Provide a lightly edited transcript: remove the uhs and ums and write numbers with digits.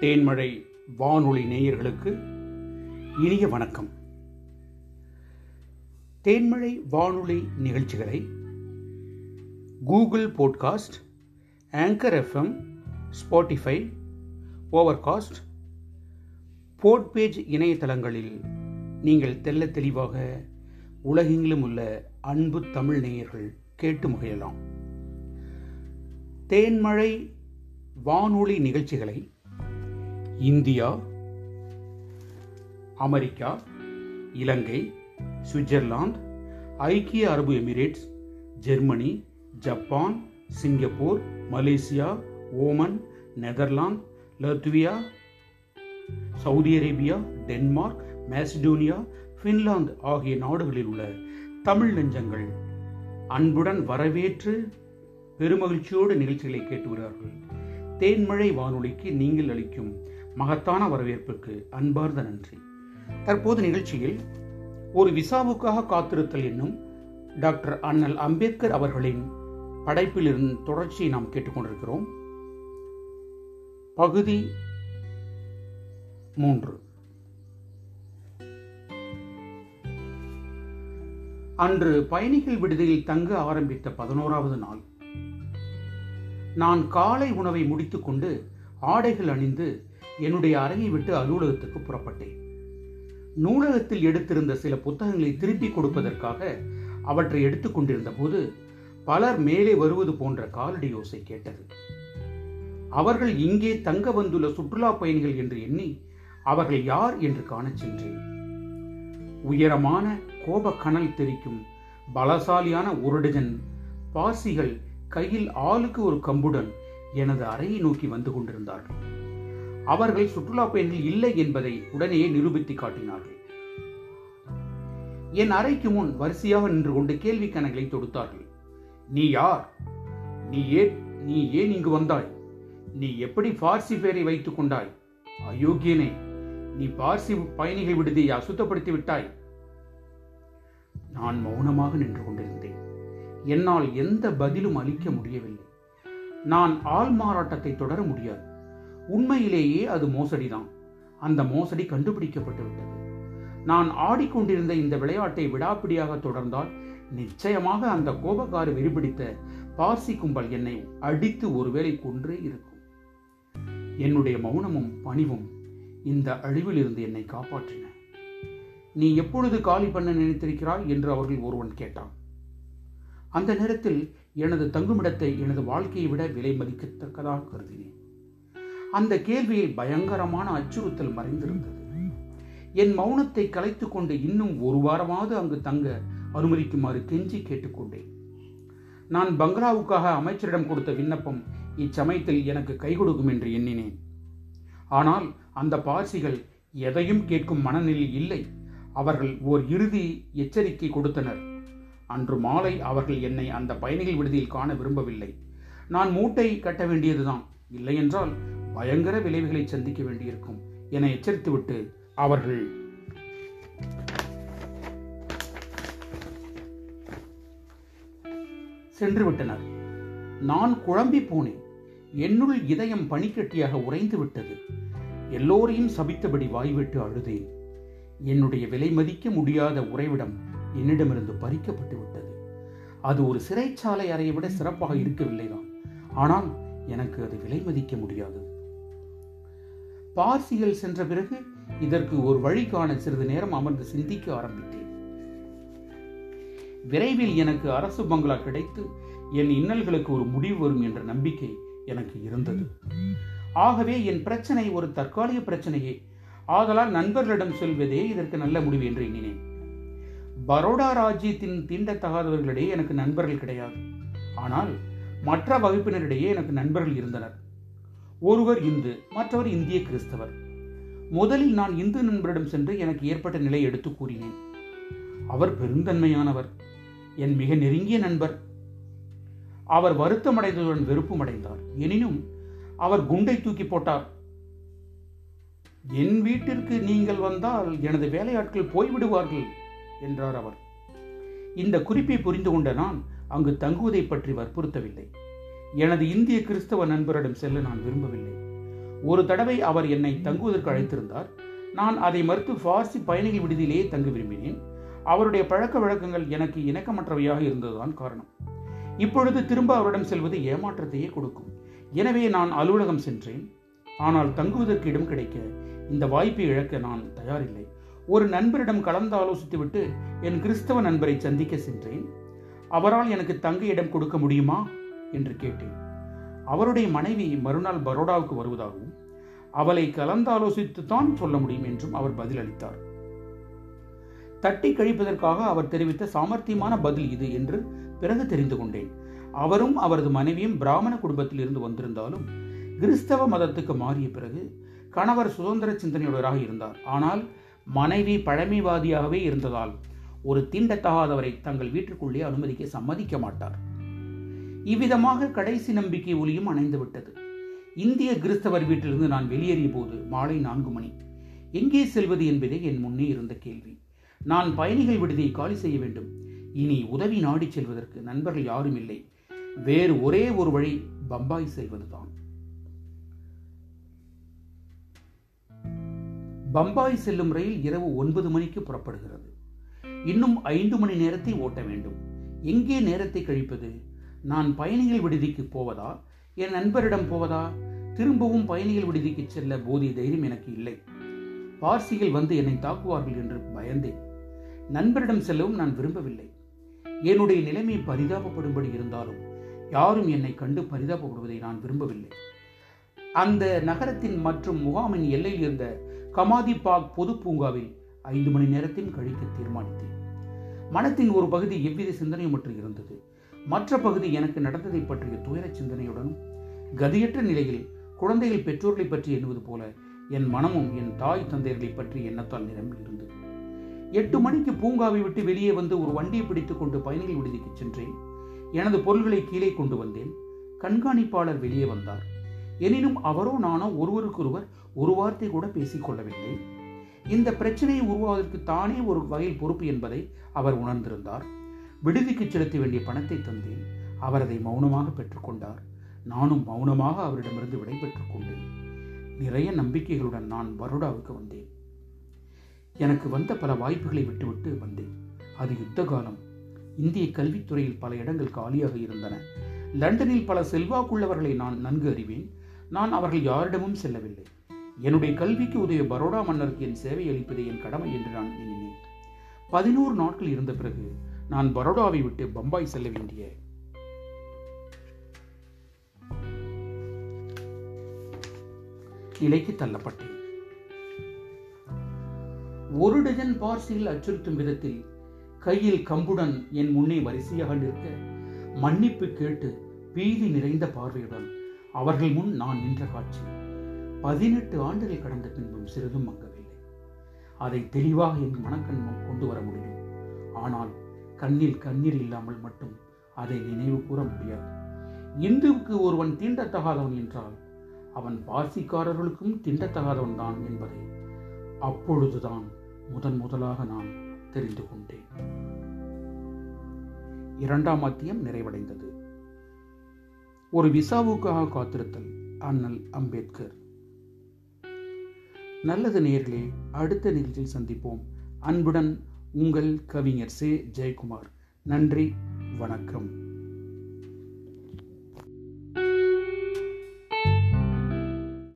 தேன்மழை வானொலி நேயர்களுக்கு இனிய வணக்கம். தேன்மழை வானொலி நிகழ்ச்சிகளை Google podcast, Anchor FM, Spotify, Overcast, Podpage இணையதளங்களில் நீங்கள் தெல்ல தெளிவாக உலகெங்கிலும் உள்ள அன்பு தமிழ் நேயர்கள் கேட்டு மகிழலாம். தேன்மழை வானொலி நிகழ்ச்சிகளை இந்தியா, அமெரிக்கா, இலங்கை, சுவிட்சர்லாந்து, ஐக்கிய அரபு Emirates, Germany, Japan, Singapore, Malaysia, Oman, Netherlands, Latvia, Saudi Arabia, Denmark, Macedonia, Finland ஆகிய நாடுகளில் உள்ள தமிழ் நெஞ்சங்கள் அன்புடன் வரவேற்று பெருமகிழ்ச்சியோடு நிகழ்ச்சிகளை கேட்டு வருகிறார்கள். தேன்மழை வானொலிக்கு நீங்கள் அளிக்கும் மகத்தான வரவேற்புக்கு அன்பார்ந்த நன்றி. தற்போது நிகழ்ச்சியில் ஒரு விசாவுக்காக காத்திருத்தல் என்னும் டாக்டர் அண்ணல் அம்பேத்கர் அவர்களின் படைப்பில் இருந்த தொடர்ச்சியை நாம் கேட்டுக்கொண்டிருக்கிறோம். பகுதி 3. அன்று பயணிகள் விடுதியில் தங்க ஆரம்பித்த 11வது நாள் நான் காலை உணவை முடித்துக்கொண்டு ஆடைகள் அணிந்து என்னுடைய அறையை விட்டு அலுவலகத்துக்கு புறப்பட்டேன். நூலகத்தில் எடுத்திருந்த சில புத்தகங்களை திருப்பி கொடுப்பதற்காக அவற்றை எடுத்துக்கொண்டிருந்த போது பலர் மேலே வருவது போன்ற காலடி யோசை கேட்டது. அவர்கள் இங்கே தங்க வந்துள்ள சுற்றுலா பயணிகள் என்று எண்ணி அவர்கள் யார் என்று காண சென்றேன். உயரமான கோபக்கனல் தெரிக்கும் பலசாலியான ஒரு டஜன் பார்சிகள் கையில் ஆளுக்கு ஒரு கம்புடன் எனது அறையை நோக்கி வந்து கொண்டிருந்தார்கள். அவர்கள் சுற்றுலா பயணிகள் இல்லை என்பதை உடனே நிரூபித்து காட்டினார்கள். என் அறைக்கு முன் வரிசையாக நின்று கொண்டு கேள்வி கணக்கை தொடுத்தார்கள். நீ யார்? நீ ஏன் இங்கு வந்தாய்? நீ எப்படி பார்சி பேரை வைத்துக் கொண்டாய்? அயோக்கியனே, நீ பார்சி பயணிகள் விடுதியை அசுத்தப்படுத்தி விட்டாய். நான் மௌனமாக நின்று கொண்டிருந்தேன். என்னால் எந்த பதிலும் அளிக்க முடியவில்லை. நான் ஆள் மாறாட்டத்தை தொடர முடியாது. உண்மையிலேயே அது மோசடிதான். அந்த மோசடி கண்டுபிடிக்கப்பட்டுவிட்டது. நான் ஆடிக்கொண்டிருந்த இந்த விளையாட்டை விடாப்பிடியாக தொடர்ந்தால் நிச்சயமாக அந்த கோபக்கார வெறிபிடித்த பார்சி கும்பல் என்னை அடித்து ஒருவேளை கொன்றே இருக்கும். என்னுடைய மௌனமும் பணிவும் இந்த அழிவில் இருந்து என்னை காப்பாற்றின. நீ எப்பொழுது காலி பண்ண நினைத்திருக்கிறாய் என்று அவர்கள் ஒருவன் கேட்டான். அந்த நேரத்தில் எனது தங்குமிடத்தை எனது வாழ்க்கையை விட விலை மதிக்கத்தக்கதாக கருதினேன். அந்த கேள்வியை பயங்கரமான அச்சுறுத்தல் மறைந்திருந்தது. என் மௌனத்தை கலைத்து கொண்டு இன்னும் ஒரு வாரமாவது அங்கு தங்க அனுமதிக்குமாறு கெஞ்சி கேட்டுக்கொண்டேன். நான் பங்களாவுக்காக அமைச்சரிடம் கொடுத்த விண்ணப்பம் இச்சமயத்தில் எனக்கு கை கொடுக்கும் என்று எண்ணினேன். ஆனால் அந்த பார்சிகள் எதையும் கேட்கும் மனநிலை இல்லை. அவர்கள் ஓர் இறுதி எச்சரிக்கை கொடுத்தனர். அன்று மாலை அவர்கள் என்னை அந்த பயணிகள் விடுதியில் காண விரும்பவில்லை. நான் மூட்டை கட்ட வேண்டியதுதான், இல்லையென்றால் பயங்கர விளைவுகளை சந்திக்க வேண்டியிருக்கும் என எச்சரித்துவிட்டு அவர்கள் சென்றுவிட்டனர். நான் குழம்பி போனேன். என்னுள் இதயம் பனிக்கட்டியாக உறைந்து விட்டது. எல்லோரையும் சபித்தபடி வாய்விட்டு அழுதேன். என்னுடைய விலை மதிக்க முடியாத உறைவிடம் என்னிடமிருந்து பறிக்கப்பட்டு விட்டது. அது ஒரு சிறைச்சாலை அறையை விட சிறப்பாக இருக்கவில்லைதான், ஆனால் எனக்கு அது விலை மதிக்க முடியாது. பார்சிகள் சென்ற பிறகு இதற்கு ஒரு வழி காண சிறிது நேரம் அமர்ந்து சிந்திக்க ஆரம்பித்தேன். விரைவில் எனக்கு அரசு பங்களா கிடைத்து என் இன்னல்களுக்கு ஒரு முடிவு வரும் என்ற நம்பிக்கை எனக்கு இருந்தது. ஆகவே என் பிரச்சனை ஒரு தற்காலிக பிரச்சனையே, ஆதலால் நண்பர்களிடம் சொல்வதே இதற்கு நல்ல முடிவு என்று எண்ணினேன். பரோடா ராஜ்யத்தின் தீண்டத்தகாதவர்களிடையே எனக்கு நண்பர்கள் கிடையாது, ஆனால் மற்ற வகுப்பினரிடையே எனக்கு நண்பர்கள் இருந்தனர். ஒருவர் இந்து, மற்றவர் இந்திய கிறிஸ்தவர். முதலில் நான் இந்து நண்பரிடம் சென்று எனக்கு ஏற்பட்ட நிலையை எடுத்து கூறினேன். அவர் பெருந்தன்மையானவர், என் மிக நெருங்கிய நண்பர். அவர் வருத்தமடைந்ததுடன் வெறுப்பும் அடைந்தார். எனினும் அவர் குண்டை தூக்கி போட்டார். என் வீட்டிற்கு நீங்கள் வந்தால் எனது வேலையாட்கள் போய்விடுவார்கள் என்றார் அவர். இந்த குறிப்பை புரிந்து கொண்ட நான் அங்கு தங்குவதை பற்றி வற்புறுத்தவில்லை. எனது இந்திய கிறிஸ்தவ நண்பரிடம் செல்ல நான் விரும்பவில்லை. ஒரு தடவை அவர் என்னை தங்குவதற்கு அழைத்திருந்தார். நான் அதை மறுத்து பார்சி பயணிகள் விடுதியிலேயே தங்க விரும்பினேன். அவருடைய பழக்க வழக்கங்கள் எனக்கு இணக்கமற்றவையாக இருந்ததுதான் காரணம். இப்பொழுது திரும்ப அவரிடம் செல்வது ஏமாற்றத்தையே கொடுக்கும். எனவே நான் அலுவலகம் சென்றேன். ஆனால் தங்குவதற்கு இடம் கிடைக்க இந்த வாய்ப்பை இழக்க நான் தயாரில்லை. ஒரு நண்பரிடம் கலந்தாலோசித்துவிட்டு என் கிறிஸ்தவ நண்பரை சந்திக்க சென்றேன். அவரால் எனக்கு தங்க இடம் கொடுக்க முடியுமா என்று கேட்டேன். அவருடைய மனைவி மறுநாள் பரோடாவுக்கு வருவதாகவும் அவளை கலந்தாலோசித்துத்தான் சொல்ல முடியும் என்றும் அவர் பதிலளித்தார். தட்டி கழிப்பதற்காக அவர் தெரிவித்த சாமர்த்தியமான பதில் இது என்று பிறகு தெரிந்து கொண்டேன். அவரும் அவரது மனைவியும் பிராமண குடும்பத்தில் இருந்து வந்திருந்தாலும் கிறிஸ்தவ மதத்துக்கு மாறிய பிறகு கணவர் சுதந்திர சிந்தனையுடையவராக இருந்தார். ஆனால் மனைவி பழமைவாதியாகவே இருந்ததால் ஒரு தீண்டத்தகாதவரை தங்கள் வீட்டிற்குள்ளே அனுமதிக்க சம்மதிக்க மாட்டார். இவ்விதமாக கடைசி நம்பிக்கை ஒளியும் அணைந்துவிட்டது. இந்திய கிறிஸ்தவர் வீட்டிலிருந்து நான் வெளியேறிய போது மாலை 4 மணி. எங்கே செல்வது என்பதே என் முன்னே இருந்த கேள்வி. நான் பயணிகள் விடுதியை காலி செய்ய வேண்டும். இனி உதவி நாடி செல்வதற்கு நண்பர்கள் யாரும் இல்லை. வேறு ஒரே ஒரு வழி, பம்பாய் செல்வதுதான். பம்பாய் செல்லும் ரயில் இரவு 9 மணிக்கு புறப்படுகிறது. இன்னும் 5 மணி நேரத்தை ஓட்ட வேண்டும். எங்கே நேரத்தை கழிப்பது? நான் பயணிகள் விடுதிக்கு போவதா, என் நண்பரிடம் போவதா? திரும்பவும் பயணிகள் விடுதிக்கு செல்ல போதிய தைரியம் எனக்கு இல்லை. பார்சிகள் வந்து என்னை தாக்குவார்கள் என்று பயந்தேன். நண்பரிடம் செல்லவும் நான் விரும்பவில்லை. என்னுடைய நிலைமை பரிதாபப்படும்படி இருந்தாலும் யாரும் என்னை கண்டு பரிதாபப்படுவதை நான் விரும்பவில்லை. அந்த நகரத்தின் மற்றும் முகாமின் எல்லையில் இருந்த கமாதி பார்க் பொது பூங்காவில் 5 மணி நேரத்தையும் கழிக்க தீர்மானித்தேன். மனத்தின் ஒரு பகுதி எவ்வித சிந்தனையுமற்று இருந்தது. மற்ற பகுதி எனக்கு நடந்ததை பற்றிய துயர சிந்தனையுடனும் கதியற்ற நிலையில் குழந்தைகள் பெற்றோர்களை பற்றி எண்ணுவது போல என் மனமும் என் தாய் தந்தையர்களை பற்றி எண்ணத்தால் நிரம்பி இருந்தது. 8 மணிக்கு பூங்காவை விட்டு வெளியே வந்து ஒரு வண்டியை பிடித்துக் கொண்டு பயணிகள் விடுதிக்கு சென்றேன். எனது பொருள்களை கீழே கொண்டு வந்தேன். கண்காணிப்பாளர் வெளியே வந்தார். எனினும் அவரோ நானோ ஒருவருக்கொருவர் ஒரு வார்த்தை கூட பேசிக்கொள்ளவில்லை. இந்த பிரச்சனையை உருவாவதற்கு தானே ஒரு வகையில் பொறுப்பு என்பதை அவர் உணர்ந்திருந்தார். விடுதிக்கு செலுத்த வேண்டிய பணத்தை தந்தேன். அவர் அதை மௌனமாக பெற்றுக்கொண்டார். நானும் மௌனமாக அவரிடமிருந்து விடை பெற்றுக் கொண்டேன். நிறைய நம்பிக்கைகளுடன் நான் பரோடாவுக்கு வந்தேன். எனக்கு வந்த பல வாய்ப்புகளை விட்டுவிட்டு வந்தேன். அது யுத்த காலம். இந்திய கல்வித்துறையில் பல இடங்கள் காலியாக இருந்தன. லண்டனில் பல செல்வாக்குள்ளவர்களை நான் நன்கு அறிவேன். நான் அவர்கள் யாரிடமும் செல்லவில்லை. என்னுடைய கல்விக்கு உதவிய பரோடா மன்னருக்கு என் சேவை அளிப்பதே என் கடமை என்று நான் எண்ணினேன். 14 நாட்கள் இருந்த பிறகு நான் பரோடாவை விட்டு பம்பாய் செல்ல வேண்டிய நிலைக்கு தள்ளப்பட்டேன். ஒரு டஜன் பார்சிகள் அச்சுறுத்தும் விதத்தில் கையில் கம்புடன் என் முன்னே வரிசையாக நிற்க, மன்னிப்பு கேட்டு பீதி நிறைந்த பார்வையுடன் அவர்கள் முன் நான் நின்ற காட்சி 18 ஆண்டுகள் கடந்த பின்பும் சிறிதும் மங்கவில்லை. அதை தெளிவாக என் மனக்கண் முன் கொண்டு வர முடியும். ஆனால் கண்ணில் கண்ணீர் இல்லாமல் மட்டும் அதை நினைவு கூற முடியாது. இந்துவுக்கு ஒருவன் தீண்டத்தகாதவன் என்றால் அவன் பார்சிக்காரர்களுக்கும் தீண்டத்தகாதவன் தான் என்பதை அப்பொழுதுதான் முதலாக நான் தெரிந்து கொண்டேன். 2ஆம் அத்தியம் நிறைவடைந்தது. ஒரு விசாவுக்காக காத்திருத்தல், அண்ணல் அம்பேத்கர். நல்லது நேயர்களே, அடுத்த நிகழ்ச்சியில் சந்திப்போம். அன்புடன் உங்கள் கவிஞர் சே. ஜெயக்குமார். நன்றி, வணக்கம்.